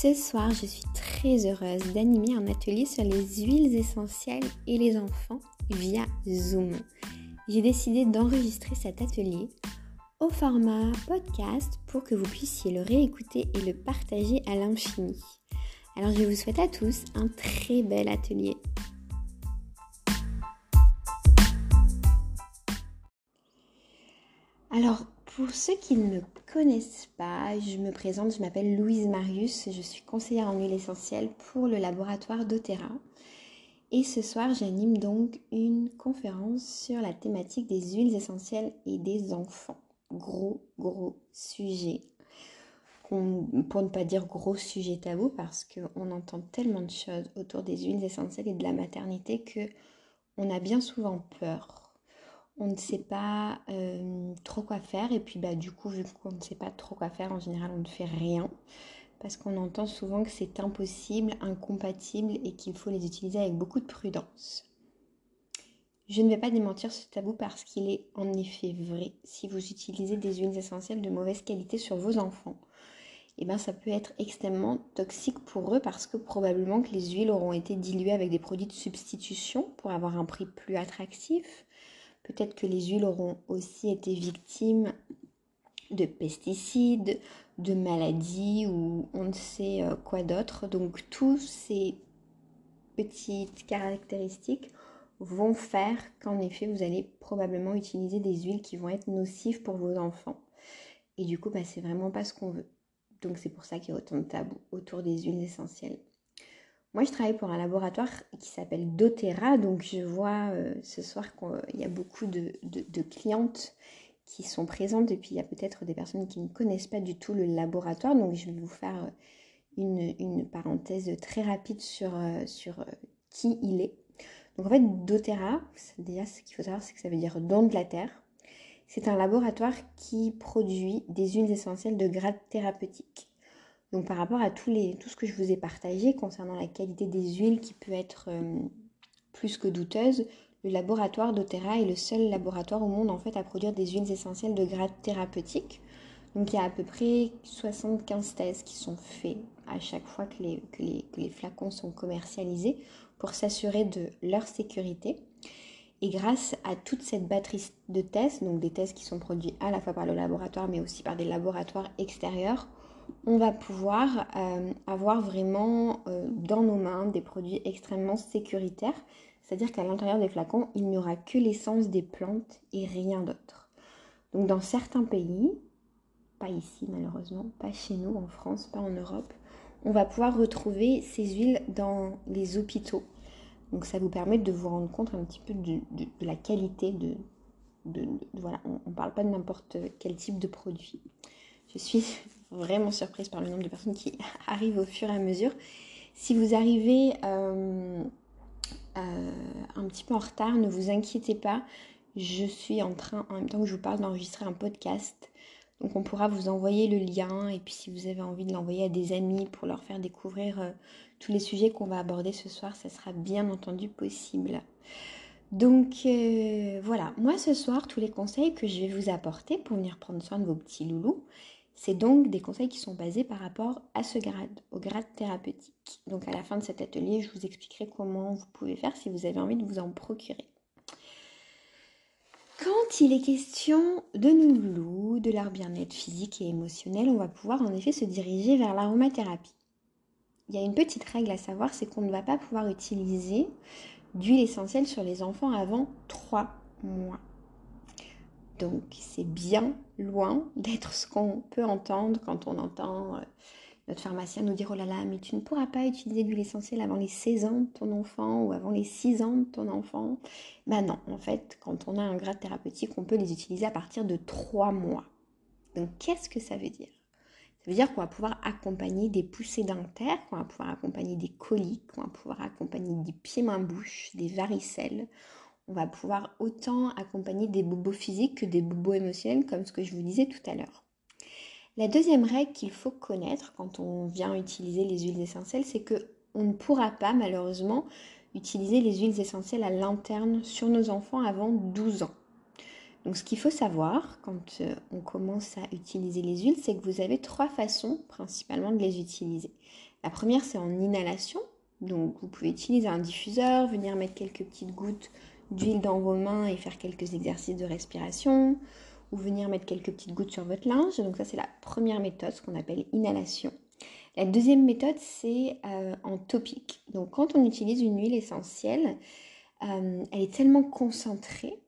Ce soir, je suis très heureuse d'animer un atelier sur les huiles essentielles et les enfants via Zoom. J'ai décidé d'enregistrer cet atelier au format podcast pour que vous puissiez le réécouter et le partager à l'infini. Alors je vous souhaite à tous un très bel atelier. Alors, pour ceux qui ne me connaissent pas, je me présente, je m'appelle Louise Marius, je suis conseillère en huiles essentielles pour le laboratoire doTERRA. Et ce soir, j'anime donc une conférence sur la thématique des huiles essentielles et des enfants. Gros sujet, pour ne pas dire gros sujet tabou, parce qu'on entend tellement de choses autour des huiles essentielles et de la maternité qu'on a bien souvent peur. On ne sait pas trop quoi faire et puis du coup, vu qu'on ne sait pas trop quoi faire, en général on ne fait rien parce qu'on entend souvent que c'est impossible, incompatible et qu'il faut les utiliser avec beaucoup de prudence. Je ne vais pas démentir ce tabou parce qu'il est en effet vrai. Si vous utilisez des huiles essentielles de mauvaise qualité sur vos enfants, ça peut être extrêmement toxique pour eux parce que probablement que les huiles auront été diluées avec des produits de substitution pour avoir un prix plus attractif. Peut-être que les huiles auront aussi été victimes de pesticides, de maladies ou on ne sait quoi d'autre. Donc, toutes ces petites caractéristiques vont faire qu'en effet, vous allez probablement utiliser des huiles qui vont être nocives pour vos enfants. Et du coup, c'est vraiment pas ce qu'on veut. Donc, c'est pour ça qu'il y a autant de tabous autour des huiles essentielles. Moi, je travaille pour un laboratoire qui s'appelle doTERRA, donc je vois ce soir qu'il y a beaucoup de clientes qui sont présentes, et puis il y a peut-être des personnes qui ne connaissent pas du tout le laboratoire, donc je vais vous faire une parenthèse très rapide sur qui il est. Donc en fait, doTERRA, déjà ce qu'il faut savoir, c'est que ça veut dire « don de la terre ». C'est un laboratoire qui produit des huiles essentielles de grade thérapeutique. Donc par rapport à tout ce que je vous ai partagé concernant la qualité des huiles qui peut être plus que douteuse, le laboratoire doTERRA est le seul laboratoire au monde en fait à produire des huiles essentielles de grade thérapeutique. Donc il y a à peu près 75 tests qui sont faits à chaque fois que les flacons sont commercialisés pour s'assurer de leur sécurité. Et grâce à toute cette batterie de tests, donc des tests qui sont produits à la fois par le laboratoire mais aussi par des laboratoires extérieurs, on va pouvoir avoir vraiment dans nos mains des produits extrêmement sécuritaires, c'est-à-dire qu'à l'intérieur des flacons, il n'y aura que l'essence des plantes et rien d'autre. Donc dans certains pays, pas ici malheureusement, pas chez nous en France, pas en Europe, on va pouvoir retrouver ces huiles dans les hôpitaux. Donc ça vous permet de vous rendre compte un petit peu de la qualité voilà, on ne parle pas de n'importe quel type de produit. Je suis vraiment surprise par le nombre de personnes qui arrivent au fur et à mesure. Si vous arrivez un petit peu en retard, ne vous inquiétez pas. Je suis en même temps que je vous parle, d'enregistrer un podcast. Donc on pourra vous envoyer le lien. Et puis si vous avez envie de l'envoyer à des amis pour leur faire découvrir tous les sujets qu'on va aborder ce soir, ça sera bien entendu possible. Donc voilà, moi ce soir, tous les conseils que je vais vous apporter pour venir prendre soin de vos petits loulous, c'est donc des conseils qui sont basés par rapport à ce grade, au grade thérapeutique. Donc à la fin de cet atelier, je vous expliquerai comment vous pouvez faire si vous avez envie de vous en procurer. Quand il est question de nos loulous, de leur bien-être physique et émotionnel, on va pouvoir en effet se diriger vers l'aromathérapie. Il y a une petite règle à savoir, c'est qu'on ne va pas pouvoir utiliser d'huile essentielle sur les enfants avant 3 mois. Donc, c'est bien loin d'être ce qu'on peut entendre quand on entend notre pharmacien nous dire « Oh là là, mais tu ne pourras pas utiliser l'huile essentielle avant les 16 ans de ton enfant ou avant les 6 ans de ton enfant. » Non, en fait, quand on a un grade thérapeutique, on peut les utiliser à partir de 3 mois. Donc, qu'est-ce que ça veut dire ? Ça veut dire qu'on va pouvoir accompagner des poussées dentaires, qu'on va pouvoir accompagner des coliques, qu'on va pouvoir accompagner des pieds-mains-bouches, des varicelles. On va pouvoir autant accompagner des bobos physiques que des bobos émotionnels, comme ce que je vous disais tout à l'heure. La deuxième règle qu'il faut connaître quand on vient utiliser les huiles essentielles, c'est qu'on ne pourra pas malheureusement utiliser les huiles essentielles à l'interne sur nos enfants avant 12 ans. Donc ce qu'il faut savoir quand on commence à utiliser les huiles, c'est que vous avez 3 façons principalement de les utiliser. La première, c'est en inhalation. Donc, vous pouvez utiliser un diffuseur, venir mettre quelques petites gouttes d'huile dans vos mains et faire quelques exercices de respiration, ou venir mettre quelques petites gouttes sur votre linge. Donc ça, c'est la première méthode, ce qu'on appelle inhalation. La deuxième méthode, c'est en topique. Donc quand on utilise une huile essentielle, elle est tellement concentrée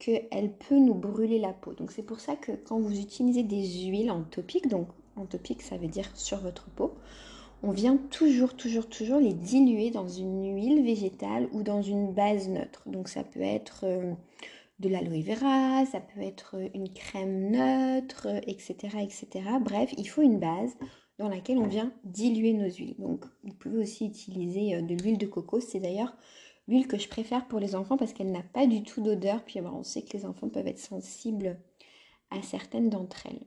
qu'elle peut nous brûler la peau. Donc c'est pour ça que quand vous utilisez des huiles en topique, donc en topique, ça veut dire sur votre peau, on vient toujours les diluer dans une huile végétale ou dans une base neutre. Donc ça peut être de l'aloe vera, ça peut être une crème neutre, etc. Bref, il faut une base dans laquelle on vient diluer nos huiles. Donc vous pouvez aussi utiliser de l'huile de coco. C'est d'ailleurs l'huile que je préfère pour les enfants parce qu'elle n'a pas du tout d'odeur. Puis on sait que les enfants peuvent être sensibles à certaines d'entre elles.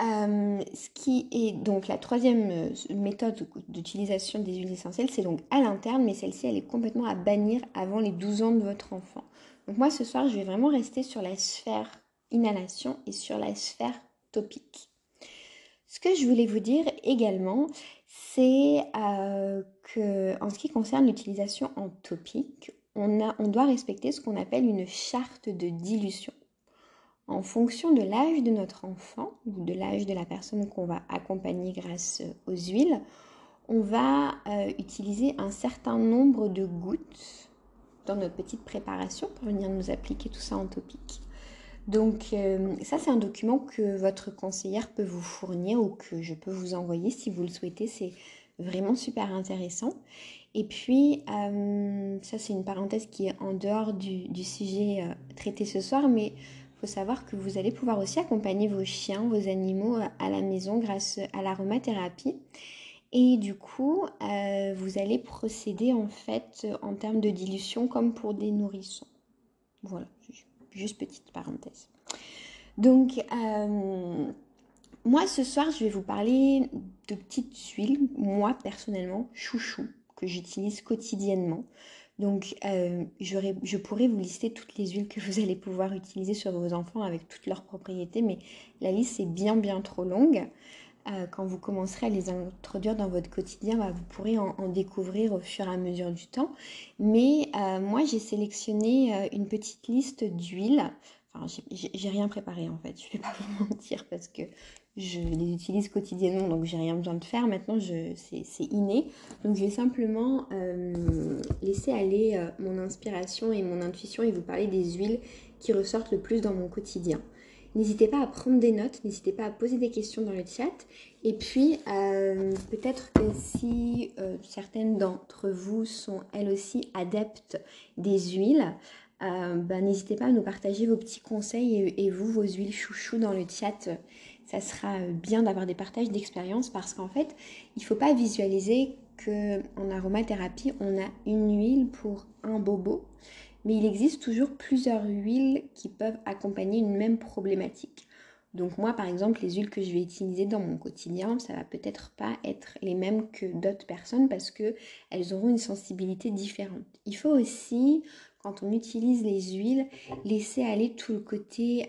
Ce qui est donc la troisième méthode d'utilisation des huiles essentielles, c'est donc à l'interne, mais celle-ci, elle est complètement à bannir avant les 12 ans de votre enfant. Donc moi, ce soir, je vais vraiment rester sur la sphère inhalation et sur la sphère topique. Ce que je voulais vous dire également, c'est que en ce qui concerne l'utilisation en topique, on doit respecter ce qu'on appelle une charte de dilution. En fonction de l'âge de notre enfant ou de l'âge de la personne qu'on va accompagner grâce aux huiles, on va utiliser un certain nombre de gouttes dans notre petite préparation pour venir nous appliquer tout ça en topique. Donc ça, c'est un document que votre conseillère peut vous fournir ou que je peux vous envoyer si vous le souhaitez, c'est vraiment super intéressant. Et puis, ça c'est une parenthèse qui est en dehors du sujet traité ce soir, mais il faut savoir que vous allez pouvoir aussi accompagner vos chiens, vos animaux à la maison grâce à l'aromathérapie. Et du coup, vous allez procéder en fait en termes de dilution comme pour des nourrissons. Voilà, juste petite parenthèse. Donc, moi ce soir, je vais vous parler de petites huiles, moi personnellement, chouchou, que j'utilise quotidiennement. Donc, je pourrais vous lister toutes les huiles que vous allez pouvoir utiliser sur vos enfants avec toutes leurs propriétés, mais la liste est bien trop longue. Quand vous commencerez à les introduire dans votre quotidien, vous pourrez en découvrir au fur et à mesure du temps. Mais moi, j'ai sélectionné une petite liste d'huiles. Enfin, j'ai rien préparé en fait, je vais pas vous mentir parce que je les utilise quotidiennement, donc j'ai rien besoin de faire. Maintenant, c'est inné. Donc, je vais simplement laisser aller mon inspiration et mon intuition et vous parler des huiles qui ressortent le plus dans mon quotidien. N'hésitez pas à prendre des notes, n'hésitez pas à poser des questions dans le chat. Et puis, peut-être que si certaines d'entre vous sont elles aussi adeptes des huiles, n'hésitez pas à nous partager vos petits conseils et vous, vos huiles chouchou dans le chat. Ça sera bien d'avoir des partages d'expérience parce qu'en fait, il ne faut pas visualiser qu'en aromathérapie, on a une huile pour un bobo, mais il existe toujours plusieurs huiles qui peuvent accompagner une même problématique. Donc moi, par exemple, les huiles que je vais utiliser dans mon quotidien, ça ne va peut-être pas être les mêmes que d'autres personnes parce qu'elles auront une sensibilité différente. Il faut aussi, quand on utilise les huiles, laisser aller tout le côté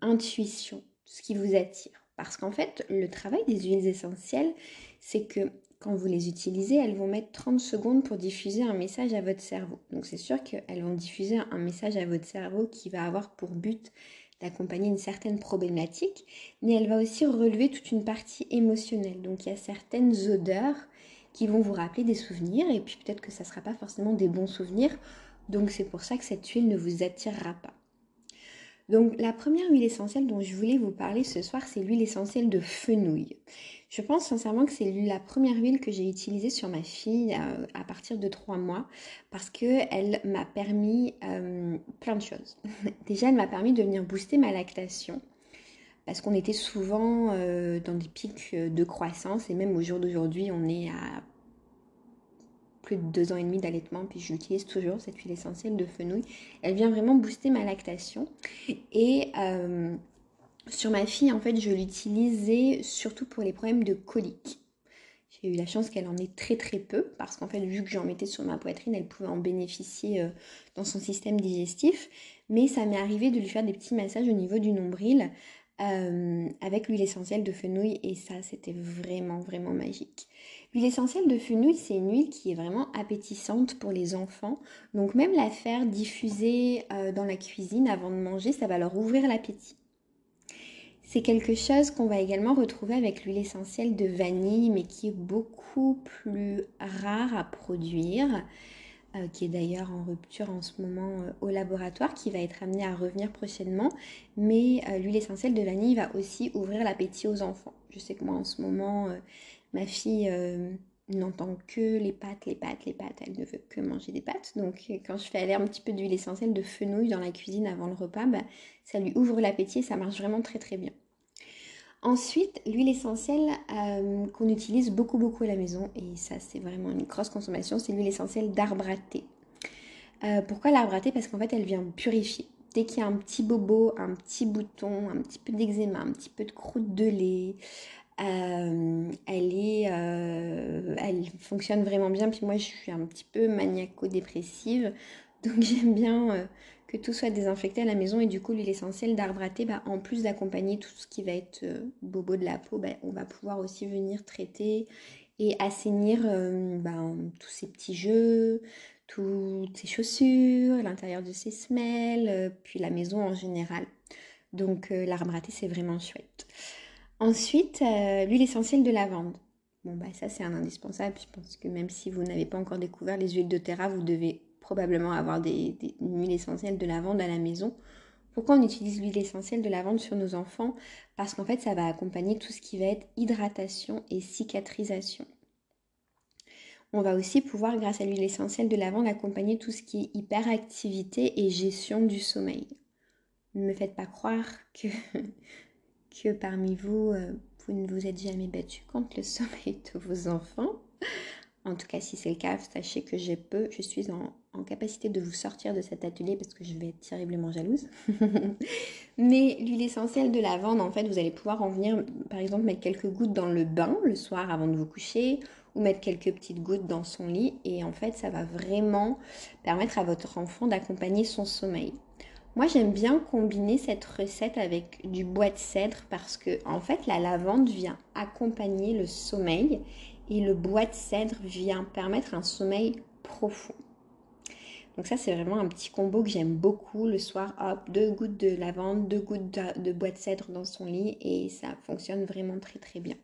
intuition, ce qui vous attire. Parce qu'en fait, le travail des huiles essentielles, c'est que quand vous les utilisez, elles vont mettre 30 secondes pour diffuser un message à votre cerveau. Donc c'est sûr qu'elles vont diffuser un message à votre cerveau qui va avoir pour but d'accompagner une certaine problématique, mais elle va aussi relever toute une partie émotionnelle. Donc il y a certaines odeurs qui vont vous rappeler des souvenirs, et puis peut-être que ça ne sera pas forcément des bons souvenirs, donc c'est pour ça que cette huile ne vous attirera pas. Donc la première huile essentielle dont je voulais vous parler ce soir, c'est l'huile essentielle de fenouil. Je pense sincèrement que c'est la première huile que j'ai utilisée sur ma fille à partir de 3 mois parce qu'elle m'a permis plein de choses. Déjà, elle m'a permis de venir booster ma lactation parce qu'on était souvent dans des pics de croissance et même au jour d'aujourd'hui, on est à plus de 2 ans et demi d'allaitement, puis j'utilise toujours cette huile essentielle de fenouil. Elle vient vraiment booster ma lactation. Et sur ma fille, en fait, je l'utilisais surtout pour les problèmes de colique. J'ai eu la chance qu'elle en ait très peu, parce qu'en fait, vu que j'en mettais sur ma poitrine, elle pouvait en bénéficier dans son système digestif. Mais ça m'est arrivé de lui faire des petits massages au niveau du nombril avec l'huile essentielle de fenouil, et ça c'était vraiment vraiment magique. L'huile essentielle de fenouil, c'est une huile qui est vraiment appétissante pour les enfants, donc même la faire diffuser dans la cuisine avant de manger, ça va leur ouvrir l'appétit. C'est quelque chose qu'on va également retrouver avec l'huile essentielle de vanille, mais qui est beaucoup plus rare à produire, qui est d'ailleurs en rupture en ce moment au laboratoire, qui va être amenée à revenir prochainement. Mais l'huile essentielle de vanille va aussi ouvrir l'appétit aux enfants. Je sais que moi en ce moment, ma fille n'entend que les pâtes. Elle ne veut que manger des pâtes. Donc quand je fais aller un petit peu d'huile essentielle de fenouil dans la cuisine avant le repas, ça lui ouvre l'appétit et ça marche vraiment très très bien. Ensuite, l'huile essentielle qu'on utilise beaucoup à la maison, et ça c'est vraiment une grosse consommation, c'est l'huile essentielle d'arbre à thé. Pourquoi l'arbre à thé? Parce qu'en fait elle vient purifier. Dès qu'il y a un petit bobo, un petit bouton, un petit peu d'eczéma, un petit peu de croûte de lait, elle fonctionne vraiment bien. Puis moi je suis un petit peu maniaco-dépressive, donc j'aime bien... que tout soit désinfecté à la maison, et du coup l'huile essentielle d'arbre à thé, en plus d'accompagner tout ce qui va être bobo de la peau, on va pouvoir aussi venir traiter et assainir tous ses petits jeux, toutes ses chaussures, l'intérieur de ses semelles, puis la maison en général. Donc l'arbre à thé, c'est vraiment chouette. Ensuite, l'huile essentielle de lavande. Ça c'est un indispensable. Je pense que même si vous n'avez pas encore découvert les huiles doTERRA, vous devez probablement avoir une huile essentielle de lavande à la maison. Pourquoi on utilise l'huile essentielle de lavande sur nos enfants? Parce qu'en fait, ça va accompagner tout ce qui va être hydratation et cicatrisation. On va aussi pouvoir, grâce à l'huile essentielle de lavande, accompagner tout ce qui est hyperactivité et gestion du sommeil. Ne me faites pas croire que parmi vous, vous ne vous êtes jamais battu contre le sommeil de vos enfants. En tout cas, si c'est le cas, sachez que je suis en capacité de vous sortir de cet atelier parce que je vais être terriblement jalouse. Mais l'huile essentielle de lavande, en fait, vous allez pouvoir en venir, par exemple, mettre quelques gouttes dans le bain le soir avant de vous coucher, ou mettre quelques petites gouttes dans son lit. Et en fait, ça va vraiment permettre à votre enfant d'accompagner son sommeil. Moi, j'aime bien combiner cette recette avec du bois de cèdre parce que, en fait, la lavande vient accompagner le sommeil. Et le bois de cèdre vient permettre un sommeil profond. Donc ça, c'est vraiment un petit combo que j'aime beaucoup. Le soir, hop, 2 gouttes de lavande, 2 gouttes de bois de cèdre dans son lit, et ça fonctionne vraiment très très bien.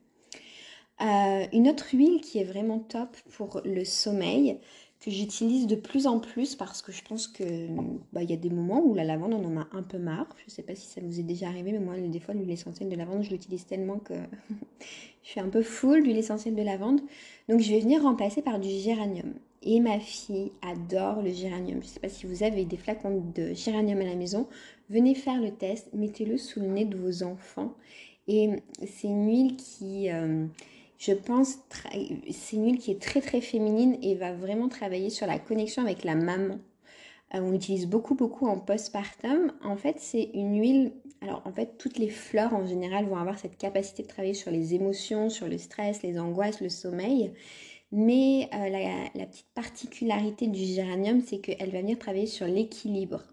Une autre huile qui est vraiment top pour le sommeil, que j'utilise de plus en plus parce que je pense que y a des moments où la lavande, on en a un peu marre. Je ne sais pas si ça vous est déjà arrivé, mais moi, des fois, l'huile essentielle de lavande, je l'utilise tellement que je suis un peu full d'huile essentielle de lavande. Donc, je vais venir remplacer par du géranium. Et ma fille adore le géranium. Je ne sais pas si vous avez des flacons de géranium à la maison. Venez faire le test, mettez-le sous le nez de vos enfants. Et c'est une huile qui... je pense c'est une huile qui est très très féminine et va vraiment travailler sur la connexion avec la maman. On l'utilise beaucoup en postpartum. En fait, c'est une huile... Alors en fait, toutes les fleurs en général vont avoir cette capacité de travailler sur les émotions, sur le stress, les angoisses, le sommeil. Mais la petite particularité du géranium, c'est qu'elle va venir travailler sur l'équilibre.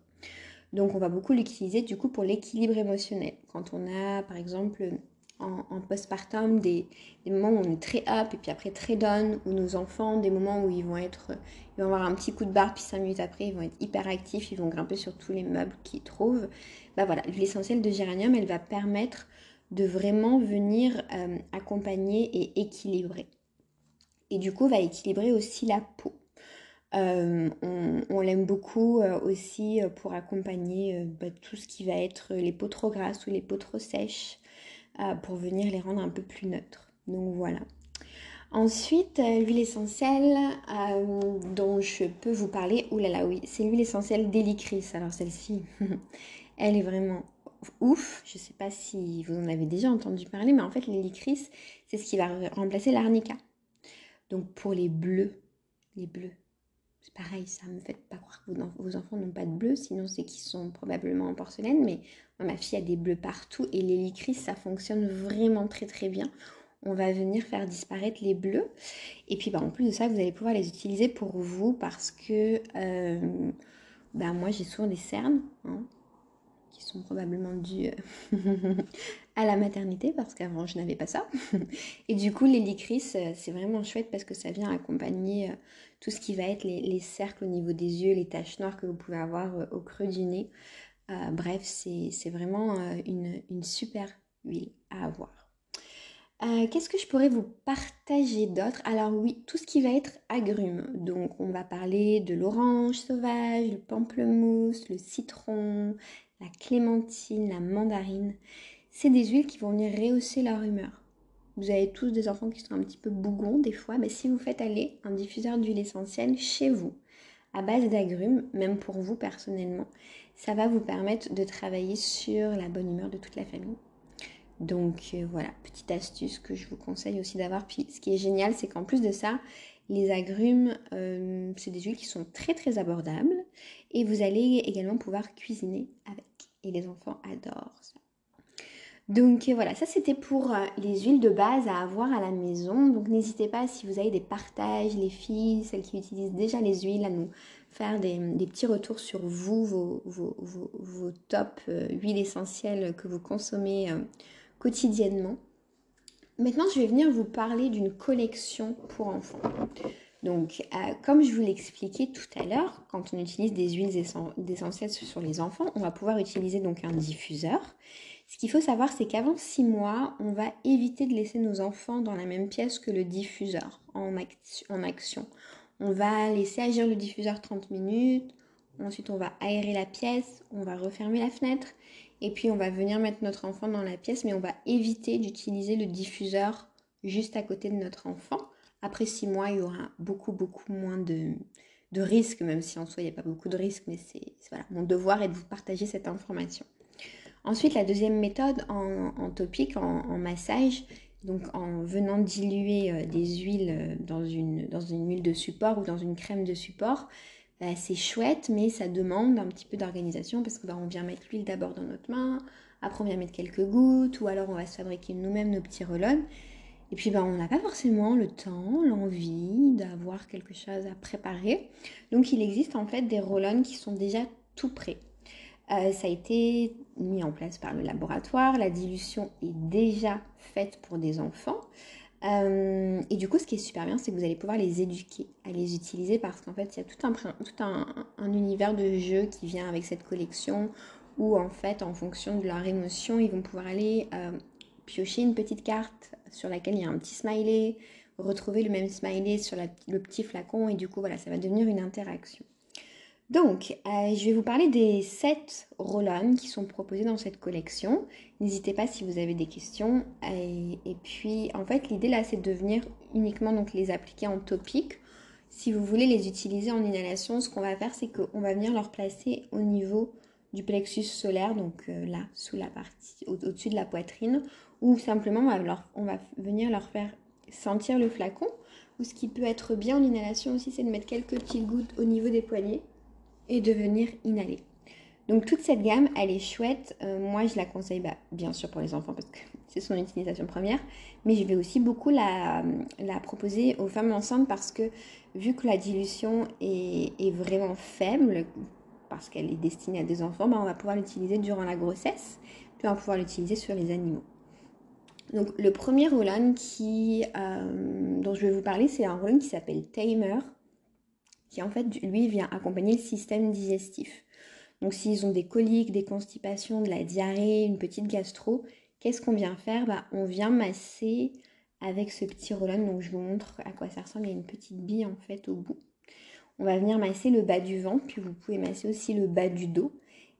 Donc on va beaucoup l'utiliser du coup pour l'équilibre émotionnel. Quand on a par exemple... En postpartum, des moments où on est très up et puis après très down, où nos enfants, des moments où ils vont avoir un petit coup de barre, puis 5 minutes après ils vont être hyper actifs, ils vont grimper sur tous les meubles qu'ils trouvent, voilà, l'essentiel de géranium, elle va permettre de vraiment venir accompagner et équilibrer, et du coup va équilibrer aussi la peau. On l'aime beaucoup aussi pour accompagner tout ce qui va être les peaux trop grasses ou les peaux trop sèches, pour venir les rendre un peu plus neutres. Donc voilà. Ensuite, l'huile essentielle dont je peux vous parler, c'est l'huile essentielle d'Hélichrys. Alors celle-ci, elle est vraiment ouf. Je ne sais pas si vous en avez déjà entendu parler, mais en fait l'Hélichrys, c'est ce qui va remplacer l'arnica. Donc pour les bleus, c'est pareil, ça ne me fait pas croire que vos enfants n'ont pas de bleu, sinon c'est qu'ils sont probablement en porcelaine, mais ma fille a des bleus partout et l'Hélichrys, ça fonctionne vraiment très très bien. On va venir faire disparaître les bleus, et puis en plus de ça, vous allez pouvoir les utiliser pour vous parce que moi j'ai souvent des cernes, qui sont probablement dus à la maternité, parce qu'avant je n'avais pas ça. Et du coup, l'hélicris, c'est vraiment chouette parce que ça vient accompagner tout ce qui va être les cercles au niveau des yeux, les taches noires que vous pouvez avoir au creux du nez. Bref, c'est vraiment une super huile à avoir. Qu'est-ce que je pourrais vous partager d'autre? Alors oui, tout ce qui va être agrumes. Donc on va parler de l'orange sauvage, le pamplemousse, le citron, la clémentine, la mandarine. C'est des huiles qui vont venir rehausser leur humeur. Vous avez tous des enfants qui sont un petit peu bougons des fois, mais si vous faites aller un diffuseur d'huile essentielle chez vous, à base d'agrumes, même pour vous personnellement, ça va vous permettre de travailler sur la bonne humeur de toute la famille. Donc voilà, petite astuce que je vous conseille aussi d'avoir. Puis ce qui est génial, c'est qu'en plus de ça, les agrumes, c'est des huiles qui sont très très abordables. Et vous allez également pouvoir cuisiner avec. Et les enfants adorent ça. Donc voilà, ça c'était pour les huiles de base à avoir à la maison. Donc n'hésitez pas, si vous avez des partages, les filles, celles qui utilisent déjà les huiles, à nous faire des petits retours sur vous, vos top huiles essentielles que vous consommez quotidiennement. Maintenant, je vais venir vous parler d'une collection pour enfants. Donc, comme je vous l'expliquais tout à l'heure, quand on utilise des huiles essentielles sur les enfants, on va pouvoir utiliser donc un diffuseur. Ce qu'il faut savoir, c'est qu'avant 6 mois, on va éviter de laisser nos enfants dans la même pièce que le diffuseur en action. On va laisser agir le diffuseur 30 minutes, ensuite on va aérer la pièce, on va refermer la fenêtre. Et puis on va venir mettre notre enfant dans la pièce, mais on va éviter d'utiliser le diffuseur juste à côté de notre enfant. Après 6 mois, il y aura beaucoup moins de risques, même si en soi il n'y a pas beaucoup de risques, mais voilà, mon devoir est de vous partager cette information. Ensuite, la deuxième méthode en topique, en massage, donc en venant diluer des huiles dans une huile de support ou dans une crème de support. Bah, c'est chouette, mais ça demande un petit peu d'organisation parce qu'on vient mettre l'huile d'abord dans notre main, après on vient mettre quelques gouttes, ou alors on va se fabriquer nous-mêmes nos petits roll-on. Et puis on n'a pas forcément le temps, l'envie d'avoir quelque chose à préparer. Donc il existe en fait des roll-on qui sont déjà tout prêts. Ça a été mis en place par le laboratoire, la dilution est déjà faite pour des enfants. Et du coup, ce qui est super bien, c'est que vous allez pouvoir les éduquer à les utiliser parce qu'en fait, il y a tout un univers de jeu qui vient avec cette collection où en fait, en fonction de leur émotion, ils vont pouvoir aller piocher une petite carte sur laquelle il y a un petit smiley, retrouver le même smiley sur le petit flacon et du coup, voilà, ça va devenir une interaction. Donc, je vais vous parler des 7 roll-on qui sont proposés dans cette collection. N'hésitez pas si vous avez des questions. Et puis, en fait, l'idée là, c'est de venir uniquement donc, les appliquer en topique. Si vous voulez les utiliser en inhalation, ce qu'on va faire, c'est qu'on va venir leur placer au niveau du plexus solaire, donc là, sous la partie, au-dessus de la poitrine, ou simplement, on va venir leur faire sentir le flacon. Ou ce qui peut être bien en inhalation aussi, c'est de mettre quelques petites gouttes au niveau des poignets et de venir inhaler. Donc toute cette gamme, elle est chouette. Moi, je la conseille bien sûr pour les enfants parce que c'est son utilisation première. Mais je vais aussi beaucoup la proposer aux femmes enceintes parce que vu que la dilution est vraiment faible, parce qu'elle est destinée à des enfants, on va pouvoir l'utiliser durant la grossesse, puis on va pouvoir l'utiliser sur les animaux. Donc le premier roll-on dont je vais vous parler, c'est un roll-on qui s'appelle Tamer, qui en fait, lui, vient accompagner le système digestif. Donc, s'ils ont des coliques, des constipations, de la diarrhée, une petite gastro, qu'est-ce qu'on vient faire? On vient masser avec ce petit roll-on. Donc, je vous montre à quoi ça ressemble. Il y a une petite bille, en fait, au bout. On va venir masser le bas du ventre, puis vous pouvez masser aussi le bas du dos.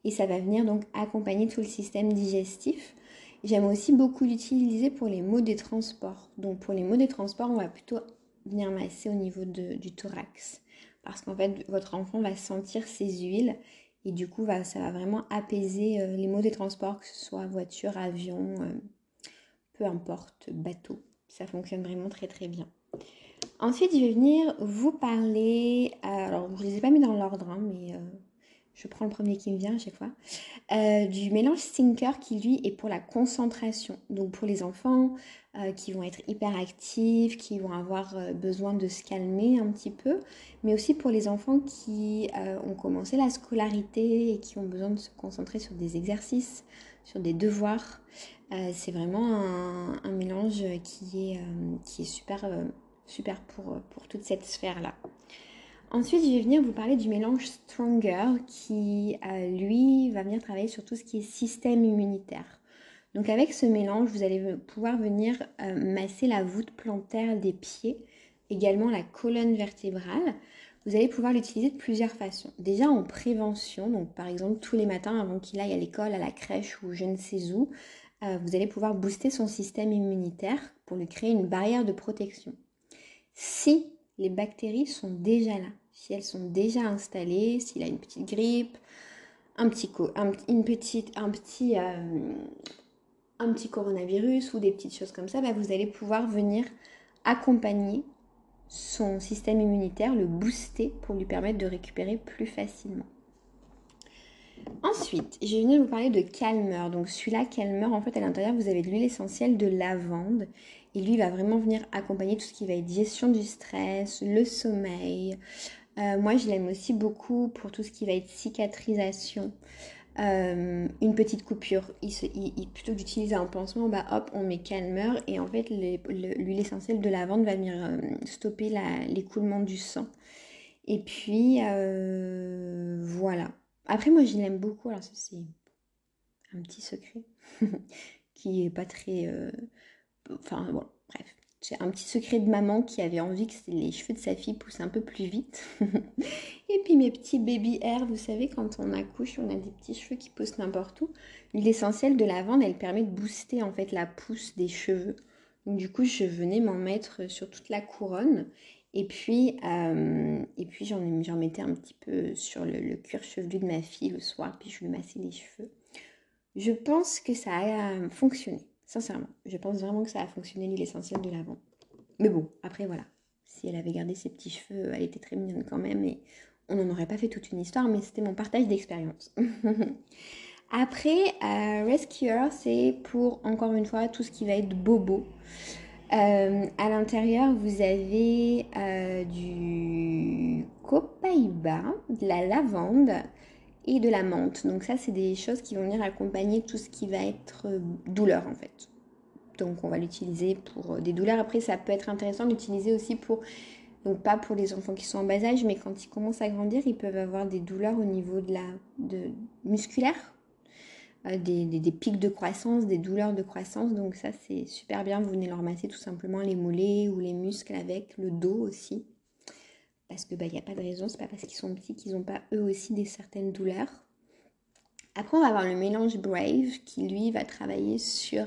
Et ça va venir donc accompagner tout le système digestif. J'aime aussi beaucoup l'utiliser pour les maux des transports. Donc, pour les maux des transports, on va plutôt venir masser au niveau du thorax. Parce qu'en fait, votre enfant va sentir ces huiles et du coup, ça va vraiment apaiser les maux des transports, que ce soit voiture, avion, peu importe, bateau. Ça fonctionne vraiment très très bien. Ensuite, je vais venir vous parler, alors je ne les ai pas mis dans l'ordre, mais je prends le premier qui me vient à chaque fois, du mélange Thinker qui lui est pour la concentration. Donc pour les enfants qui vont être hyperactifs, qui vont avoir besoin de se calmer un petit peu, mais aussi pour les enfants qui ont commencé la scolarité et qui ont besoin de se concentrer sur des exercices, sur des devoirs. C'est vraiment un mélange qui est super, super pour toute cette sphère-là. Ensuite, je vais venir vous parler du mélange Stronger qui, lui, va venir travailler sur tout ce qui est système immunitaire. Donc avec ce mélange, vous allez pouvoir venir masser la voûte plantaire des pieds, également la colonne vertébrale. Vous allez pouvoir l'utiliser de plusieurs façons. Déjà en prévention, donc par exemple tous les matins avant qu'il aille à l'école, à la crèche ou je ne sais où, vous allez pouvoir booster son système immunitaire pour lui créer une barrière de protection. Si les bactéries sont déjà là, si elles sont déjà installées, s'il a une petite grippe, un petit coronavirus ou des petites choses comme ça, bah vous allez pouvoir venir accompagner son système immunitaire, le booster pour lui permettre de récupérer plus facilement. Ensuite, je vais venir vous parler de calmeur. Donc celui-là, calmeur, en fait à l'intérieur vous avez de l'huile essentielle de lavande et lui va vraiment venir accompagner tout ce qui va être gestion du stress, le sommeil. Moi je l'aime aussi beaucoup pour tout ce qui va être cicatrisation. Une petite coupure, plutôt que d'utiliser un pansement, bah hop, on met calmeur et en fait l'huile essentielle de lavande va venir stopper l'écoulement du sang. Et puis voilà. Après moi je l'aime beaucoup, alors ça c'est un petit secret qui est pas très... Enfin bon, bref, c'est un petit secret de maman qui avait envie que les cheveux de sa fille poussent un peu plus vite. Et puis mes petits baby hair, vous savez quand on accouche on a des petits cheveux qui poussent n'importe où. L'huile essentielle de lavande elle permet de booster en fait la pousse des cheveux. Donc du coup je venais m'en mettre sur toute la couronne. Et puis j'en mettais un petit peu sur le cuir chevelu de ma fille le soir, puis je lui massais les cheveux. Je pense que ça a fonctionné, sincèrement. Je pense vraiment que ça a fonctionné l'huile essentielle de lavande. Mais bon, après voilà, si elle avait gardé ses petits cheveux, elle était très mignonne quand même, et on n'en aurait pas fait toute une histoire, mais c'était mon partage d'expérience. Après, Rescuer, c'est pour, encore une fois, tout ce qui va être bobo. À l'intérieur, vous avez du copaïba, de la lavande et de la menthe. Donc ça, c'est des choses qui vont venir accompagner tout ce qui va être douleur, en fait. Donc on va l'utiliser pour des douleurs. Après, ça peut être intéressant d'utiliser aussi pour... Donc pas pour les enfants qui sont en bas âge, mais quand ils commencent à grandir, ils peuvent avoir des douleurs au niveau de musculaire. Des pics de croissance, des douleurs de croissance, donc ça c'est super bien, vous venez leur masser tout simplement les mollets ou les muscles avec, le dos aussi, parce que bah, n'y a pas de raison, c'est pas parce qu'ils sont petits qu'ils n'ont pas eux aussi des certaines douleurs. Après on va avoir le mélange Brave qui lui va travailler sur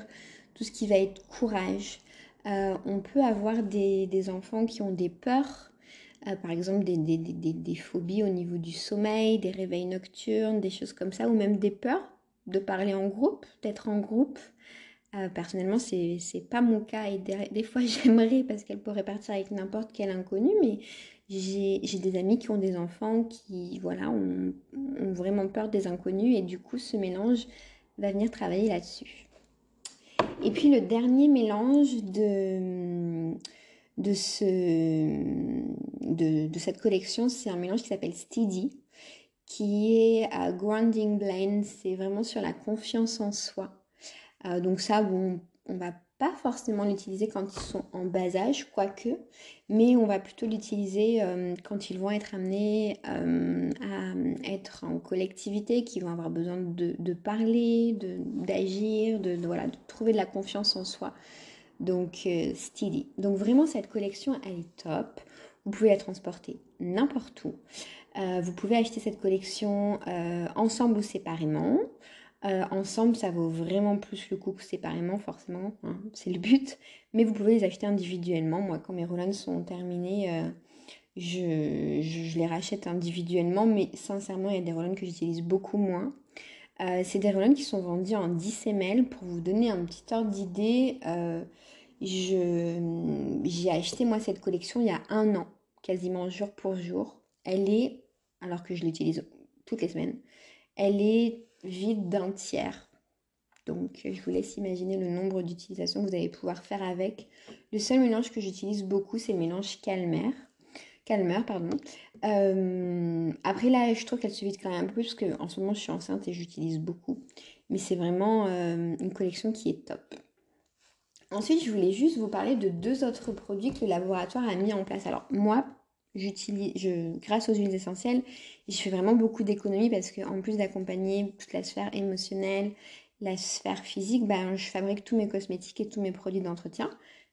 tout ce qui va être courage. On peut avoir des enfants qui ont des peurs, par exemple des phobies au niveau du sommeil, des réveils nocturnes, des choses comme ça, ou même des peurs de parler en groupe, d'être en groupe. Personnellement, c'est pas mon cas et des fois j'aimerais parce qu'elle pourrait partir avec n'importe quel inconnu, mais j'ai des amis qui ont des enfants qui voilà, ont vraiment peur des inconnus et du coup ce mélange va venir travailler là-dessus. Et puis le dernier mélange de cette collection, c'est un mélange qui s'appelle Steady, qui est Grounding Blend, c'est vraiment sur la confiance en soi. Donc ça, bon, on ne va pas forcément l'utiliser quand ils sont en bas âge, quoique, mais on va plutôt l'utiliser quand ils vont être amenés à être en collectivité, qu'ils vont avoir besoin de parler, d'agir, voilà, de trouver de la confiance en soi. Donc Steady. Donc vraiment, cette collection, elle est top. Vous pouvez la transporter n'importe où. Vous pouvez acheter cette collection ensemble ou séparément. Ensemble, ça vaut vraiment plus le coup que séparément, forcément, hein, c'est le but. Mais vous pouvez les acheter individuellement. Moi, quand mes roll-ons sont terminés, je les rachète individuellement. Mais sincèrement, il y a des roll-ons que j'utilise beaucoup moins. C'est des roll-ons qui sont vendus en 10 ml. Pour vous donner un petit ordre d'idée, j'ai acheté moi cette collection il y a 1 an, quasiment jour pour jour. Elle est, alors que je l'utilise toutes les semaines, elle est vide d'un tiers. Donc je vous laisse imaginer le nombre d'utilisations que vous allez pouvoir faire avec. Le seul mélange que j'utilise beaucoup, c'est le mélange calmeur. Après là, je trouve qu'elle se vide quand même un peu plus, parce qu'en ce moment je suis enceinte et j'utilise beaucoup. Mais c'est vraiment une collection qui est top. Ensuite, je voulais juste vous parler de deux autres produits que le laboratoire a mis en place. Alors moi, grâce aux huiles essentielles, je fais vraiment beaucoup d'économies parce qu'en plus d'accompagner toute la sphère émotionnelle, la sphère physique, ben, je fabrique tous mes cosmétiques et tous mes produits d'entretien.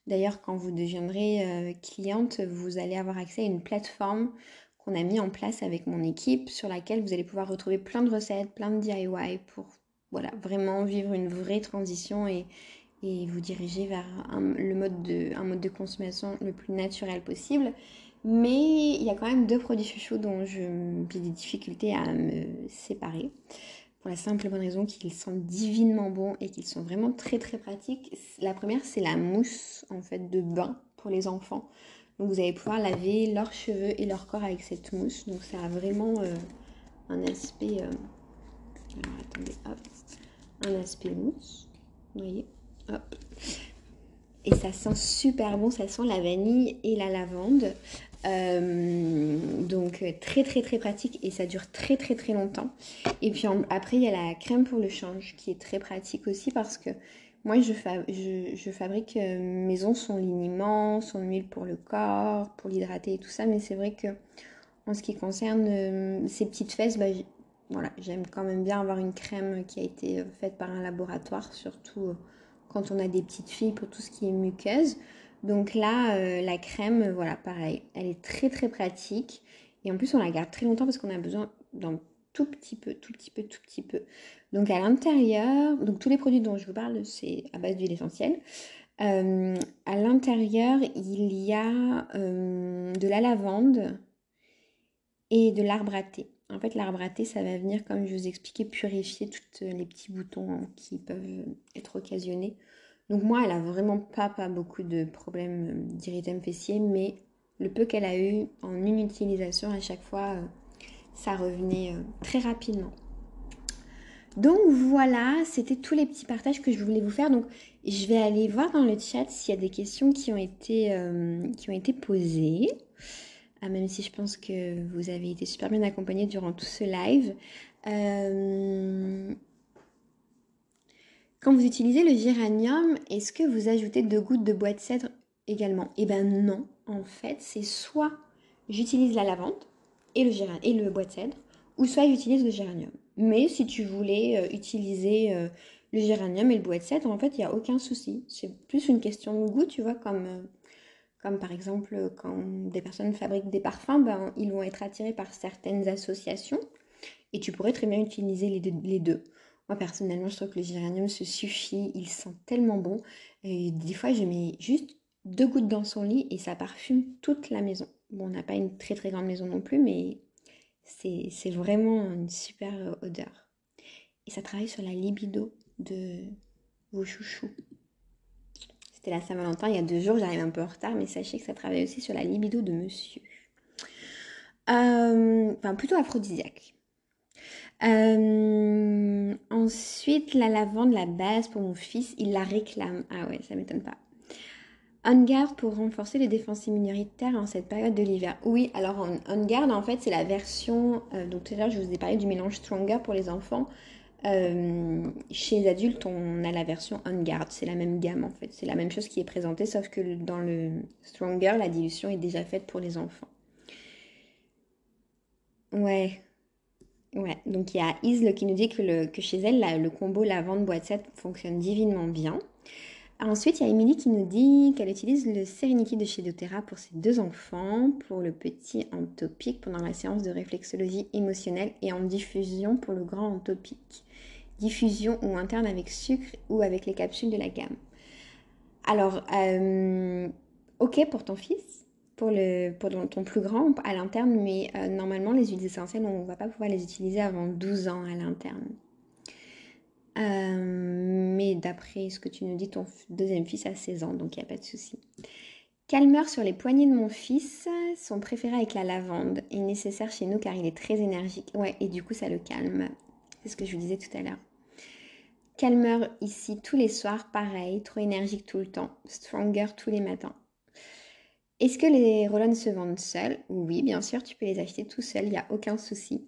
D'ailleurs, quand vous deviendrez cliente, vous allez avoir accès à une plateforme qu'on a mis en place avec mon équipe, sur laquelle vous allez pouvoir retrouver plein de recettes, plein de DIY pour vraiment vivre une vraie transition et vous diriger vers un mode de consommation le plus naturel possible. Mais il y a quand même deux produits chouchous dont j'ai des difficultés à me séparer, pour la simple bonne raison qu'ils sentent divinement bons et qu'ils sont vraiment très très pratiques. La première, c'est la mousse en fait de bain pour les enfants. Donc vous allez pouvoir laver leurs cheveux et leur corps avec cette mousse. Donc ça a vraiment un aspect... Alors attendez, hop, un aspect mousse, vous voyez, hop. Et ça sent super bon, ça sent la vanille et la lavande. Donc très très très pratique et ça dure très très très longtemps. Et puis après il y a la crème pour le change qui est très pratique aussi, parce que moi je fabrique maison son liniment, son huile pour le corps, pour l'hydrater et tout ça. Mais c'est vrai que en ce qui concerne ces petites fesses, bah, j'aime quand même bien avoir une crème qui a été faite par un laboratoire, surtout quand on a des petites filles, pour tout ce qui est muqueuse. Donc là, la crème, pareil, elle est très très pratique. Et en plus, on la garde très longtemps parce qu'on a besoin d'un tout petit peu. Donc à l'intérieur, donc tous les produits dont je vous parle, c'est à base d'huile essentielle. À l'intérieur, il y a de la lavande et de l'arbre à thé. En fait, l'arbre à thé, ça va venir, comme je vous expliquais, purifier tous les petits boutons qui peuvent être occasionnés. Donc moi, elle a vraiment pas beaucoup de problèmes d'irritème fessier, mais le peu qu'elle a eu en une utilisation, à chaque fois, ça revenait très rapidement. Donc voilà, c'était tous les petits partages que je voulais vous faire. Donc je vais aller voir dans le chat s'il y a des questions qui ont été posées. Même si je pense que vous avez été super bien accompagnés durant tout ce live. Quand vous utilisez le géranium, est-ce que vous ajoutez 2 gouttes de bois de cèdre également? Eh ben non, en fait, c'est soit j'utilise la lavande et le bois de cèdre, ou soit j'utilise le géranium. Mais si tu voulais utiliser le géranium et le bois de cèdre, en fait, il n'y a aucun souci. C'est plus une question de goût, tu vois, comme par exemple, quand des personnes fabriquent des parfums, ben, ils vont être attirés par certaines associations. Et tu pourrais très bien utiliser les deux. Moi, personnellement, je trouve que le géranium se suffit. Il sent tellement bon. Et des fois, je mets juste 2 gouttes dans son lit et ça parfume toute la maison. Bon, on n'a pas une très très grande maison non plus, mais c'est vraiment une super odeur. Et ça travaille sur la libido de vos chouchous. C'était la Saint-Valentin il y a 2 jours, j'arrive un peu en retard, mais sachez que ça travaille aussi sur la libido de monsieur. Enfin, plutôt aphrodisiaque. Ensuite, la lavande, la base pour mon fils, il la réclame. Ah ouais, ça m'étonne pas. On guard pour renforcer les défenses immunitaires en cette période de l'hiver. Oui, alors on guard, en fait, c'est la version... donc tout à l'heure, je vous ai parlé du mélange Stronger pour les enfants. Chez les adultes, on a la version On Guard, c'est la même gamme en fait, c'est la même chose qui est présentée, sauf que dans le Stronger, la dilution est déjà faite pour les enfants. Ouais, donc il y a Isle qui nous dit que chez elle, le combo lavande-bois de cèdre fonctionne divinement bien. Ensuite, il y a Émilie qui nous dit qu'elle utilise le Séréniki de chez doTERRA pour ses 2 enfants, pour le petit en topique pendant la séance de réflexologie émotionnelle et en diffusion pour le grand en topique. Diffusion ou interne avec sucre ou avec les capsules de la gamme. Alors, ok pour ton fils, pour ton plus grand à l'interne, mais normalement les huiles essentielles, on ne va pas pouvoir les utiliser avant 12 ans à l'interne. Mais d'après ce que tu nous dis, ton 2e fils a 16 ans, donc il n'y a pas de souci. Calmeur sur les poignets de mon fils, son préféré avec la lavande. Il est nécessaire chez nous car il est très énergique. Ouais, et du coup, ça le calme. C'est ce que je vous disais tout à l'heure. Calmeur ici tous les soirs, pareil. Trop énergique tout le temps. Stronger tous les matins. Est-ce que les roll-on se vendent seuls? Oui, bien sûr, tu peux les acheter tout seul, il n'y a aucun souci.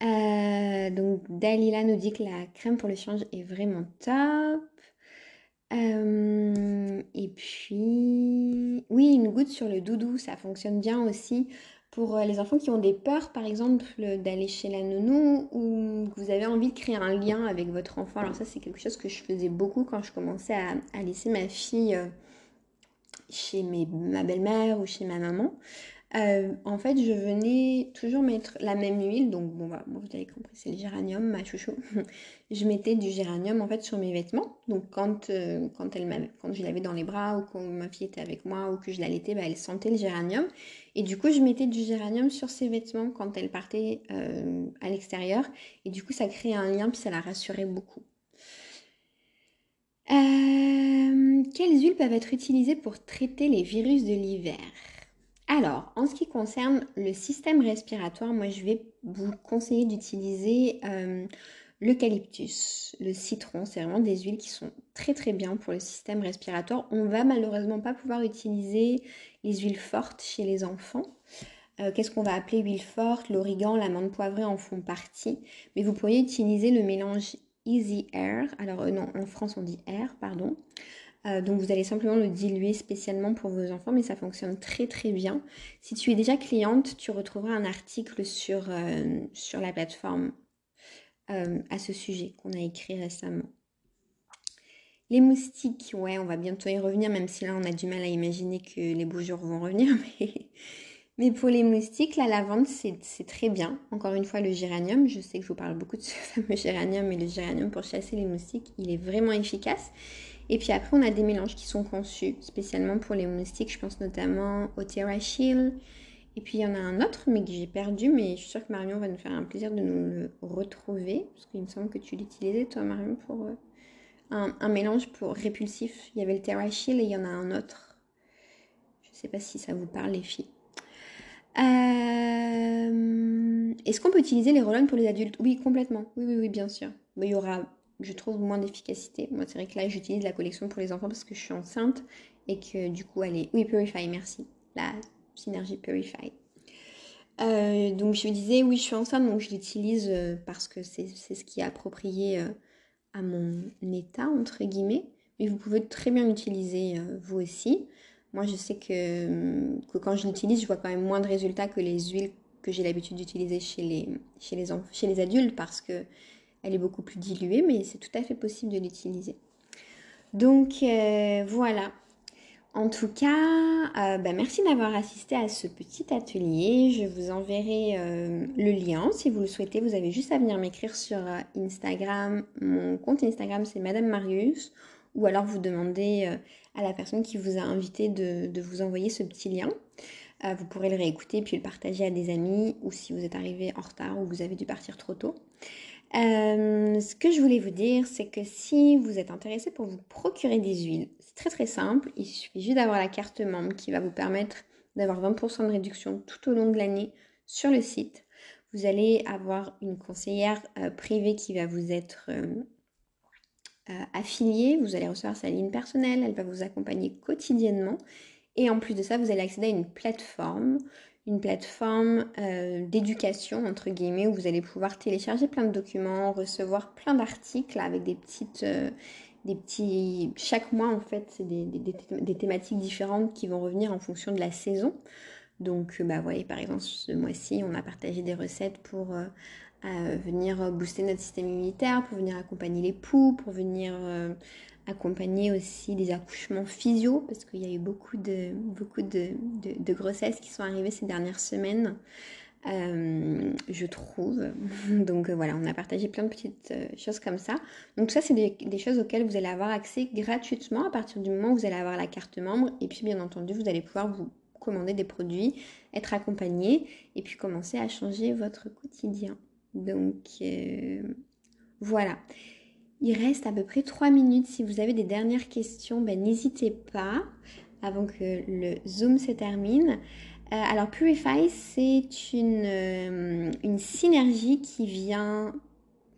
Donc, Dalila nous dit que la crème pour le change est vraiment top. Et puis, oui, une goutte sur le doudou, ça fonctionne bien aussi pour les enfants qui ont des peurs, par exemple, d'aller chez la nounou ou que vous avez envie de créer un lien avec votre enfant. Alors ça, c'est quelque chose que je faisais beaucoup quand je commençais à laisser ma fille... chez ma belle-mère ou chez ma maman, en fait, je venais toujours mettre la même huile. Donc, bon, bah, vous avez compris, c'est le géranium, ma chouchou. Je mettais du géranium, en fait, sur mes vêtements. Donc, quand je l'avais dans les bras ou quand ma fille était avec moi ou que je l'allaitais, bah, elle sentait le géranium. Et du coup, je mettais du géranium sur ses vêtements quand elle partait à l'extérieur. Et du coup, ça créait un lien, puis ça la rassurait beaucoup. Quelles huiles peuvent être utilisées pour traiter les virus de l'hiver? Alors, en ce qui concerne le système respiratoire, moi je vais vous conseiller d'utiliser l'eucalyptus, le citron. C'est vraiment des huiles qui sont très très bien pour le système respiratoire. On va malheureusement pas pouvoir utiliser les huiles fortes chez les enfants. Qu'est-ce qu'on va appeler huile forte? L'origan, l'amande poivrée en font partie. Mais vous pourriez utiliser le mélange Easy Air. Alors non, en France on dit Air, pardon. Donc vous allez simplement le diluer spécialement pour vos enfants, mais ça fonctionne très très bien. Si tu es déjà cliente, tu retrouveras un article sur la plateforme à ce sujet qu'on a écrit récemment. Les moustiques, ouais, on va bientôt y revenir, même si là on a du mal à imaginer que les beaux jours vont revenir, mais pour les moustiques, la lavande, c'est très bien. Encore une fois, le géranium, je sais que je vous parle beaucoup de ce fameux géranium, mais le géranium pour chasser les moustiques, il est vraiment efficace. Et puis après, on a des mélanges qui sont conçus spécialement pour les moustiques. Je pense notamment au doTERRA Shield. Et puis, il y en a un autre, mais que j'ai perdu. Mais je suis sûre que Marion va nous faire un plaisir de nous le retrouver. Parce qu'il me semble que tu l'utilisais, toi, Marion, pour un mélange pour répulsif. Il y avait le doTERRA Shield et il y en a un autre. Je ne sais pas si ça vous parle, les filles. Est-ce qu'on peut utiliser les roll-on pour les adultes? Oui, complètement. Oui, bien sûr. Mais il y aura... je trouve moins d'efficacité. Moi, c'est vrai que là, j'utilise la collection pour les enfants parce que je suis enceinte et que du coup, elle est... Oui, Purify, merci. La synergie Purify. Donc, je disais, oui, je suis enceinte, donc je l'utilise parce que c'est ce qui est approprié à mon état, entre guillemets. Mais vous pouvez très bien l'utiliser, vous aussi. Moi, je sais que quand je l'utilise, je vois quand même moins de résultats que les huiles que j'ai l'habitude d'utiliser chez les adultes parce que elle est beaucoup plus diluée, mais c'est tout à fait possible de l'utiliser. Donc, voilà. En tout cas, merci d'avoir assisté à ce petit atelier. Je vous enverrai le lien. Si vous le souhaitez, vous avez juste à venir m'écrire sur Instagram. Mon compte Instagram, c'est Madame Marius. Ou alors, vous demandez à la personne qui vous a invité de vous envoyer ce petit lien. Vous pourrez le réécouter, puis le partager à des amis. Ou si vous êtes arrivé en retard ou vous avez dû partir trop tôt. Ce que je voulais vous dire, c'est que si vous êtes intéressé pour vous procurer des huiles, c'est très très simple. Il suffit juste d'avoir la carte membre qui va vous permettre d'avoir 20% de réduction tout au long de l'année sur le site. Vous allez avoir une conseillère privée qui va vous être affiliée. Vous allez recevoir sa ligne personnelle, elle va vous accompagner quotidiennement. Et en plus de ça, vous allez accéder à une plateforme d'éducation, entre guillemets, où vous allez pouvoir télécharger plein de documents, recevoir plein d'articles avec des petits... Chaque mois, en fait, c'est des thématiques différentes qui vont revenir en fonction de la saison. Donc, vous voyez, par exemple, ce mois-ci, on a partagé des recettes pour venir booster notre système immunitaire, pour venir accompagner les poux, pour venir accompagner aussi des accouchements physio, parce qu'il y a eu beaucoup de grossesses qui sont arrivées ces dernières semaines, je trouve. Donc voilà, on a partagé plein de petites choses comme ça. Donc ça, c'est des choses auxquelles vous allez avoir accès gratuitement à partir du moment où vous allez avoir la carte membre. Et puis bien entendu, vous allez pouvoir vous commander des produits, être accompagné et puis commencer à changer votre quotidien. Donc voilà. Il reste à peu près 3 minutes. Si vous avez des dernières questions, n'hésitez pas. avant que le Zoom se termine. Alors Purify, c'est une synergie qui vient,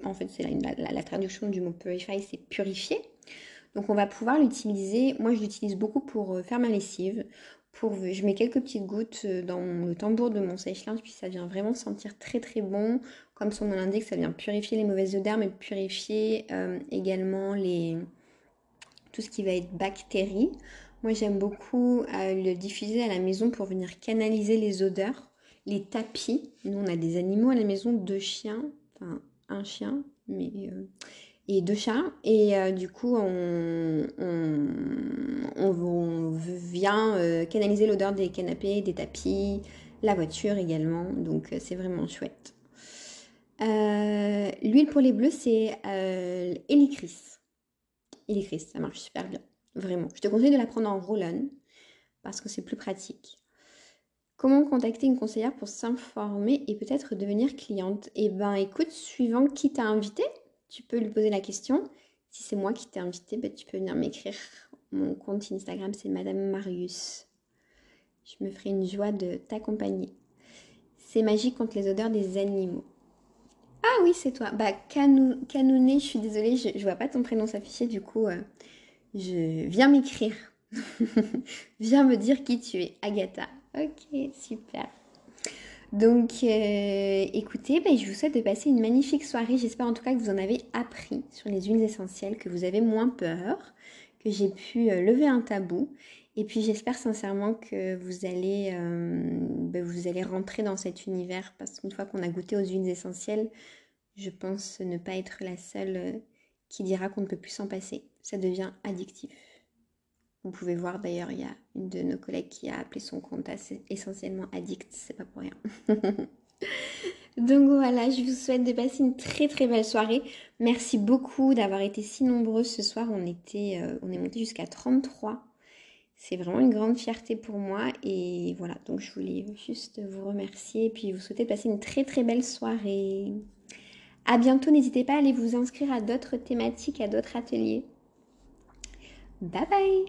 en fait c'est la traduction du mot Purify, c'est purifier. Donc on va pouvoir l'utiliser, moi je l'utilise beaucoup pour faire ma lessive, je mets quelques petites gouttes dans le tambour de mon sèche-linge, puis ça vient vraiment sentir très très bon. Comme son nom l'indique, ça vient purifier les mauvaises odeurs, mais purifier également tout ce qui va être bactéries. Moi j'aime beaucoup le diffuser à la maison pour venir canaliser les odeurs, les tapis. Nous on a des animaux à la maison, deux chiens, enfin un chien, mais... et deux chats, et du coup on vient canaliser l'odeur des canapés, des tapis, la voiture également, donc c'est vraiment chouette. L'huile pour les bleus, c'est Helichrys. Helichrys, ça marche super bien, vraiment. Je te conseille de la prendre en roll-on, parce que c'est plus pratique. Comment contacter une conseillère pour s'informer et peut-être devenir cliente? Eh ben écoute, suivant qui t'a invité, tu peux lui poser la question. Si c'est moi qui t'ai invité, ben, tu peux venir m'écrire. Mon compte Instagram, c'est Madame Marius. Je me ferai une joie de t'accompagner. C'est magique contre les odeurs des animaux. Ah oui, c'est toi. Bah, Canounet, je suis désolée, je vois pas ton prénom s'afficher. Du coup, viens m'écrire. Viens me dire qui tu es. Agatha. Ok, super. Donc, écoutez, je vous souhaite de passer une magnifique soirée. J'espère en tout cas que vous en avez appris sur les huiles essentielles, que vous avez moins peur, que j'ai pu lever un tabou. Et puis, j'espère sincèrement que vous allez rentrer dans cet univers, parce qu'une fois qu'on a goûté aux huiles essentielles, je pense ne pas être la seule qui dira qu'on ne peut plus s'en passer. Ça devient addictif. Vous pouvez voir d'ailleurs, il y a une de nos collègues qui a appelé son compte essentiellement addict, c'est pas pour rien. Donc voilà, je vous souhaite de passer une très très belle soirée. Merci beaucoup d'avoir été si nombreux ce soir, on est monté jusqu'à 33. C'est vraiment une grande fierté pour moi et voilà, donc je voulais juste vous remercier et puis vous souhaiter de passer une très très belle soirée. À bientôt, n'hésitez pas à aller vous inscrire à d'autres thématiques, à d'autres ateliers. Bye bye!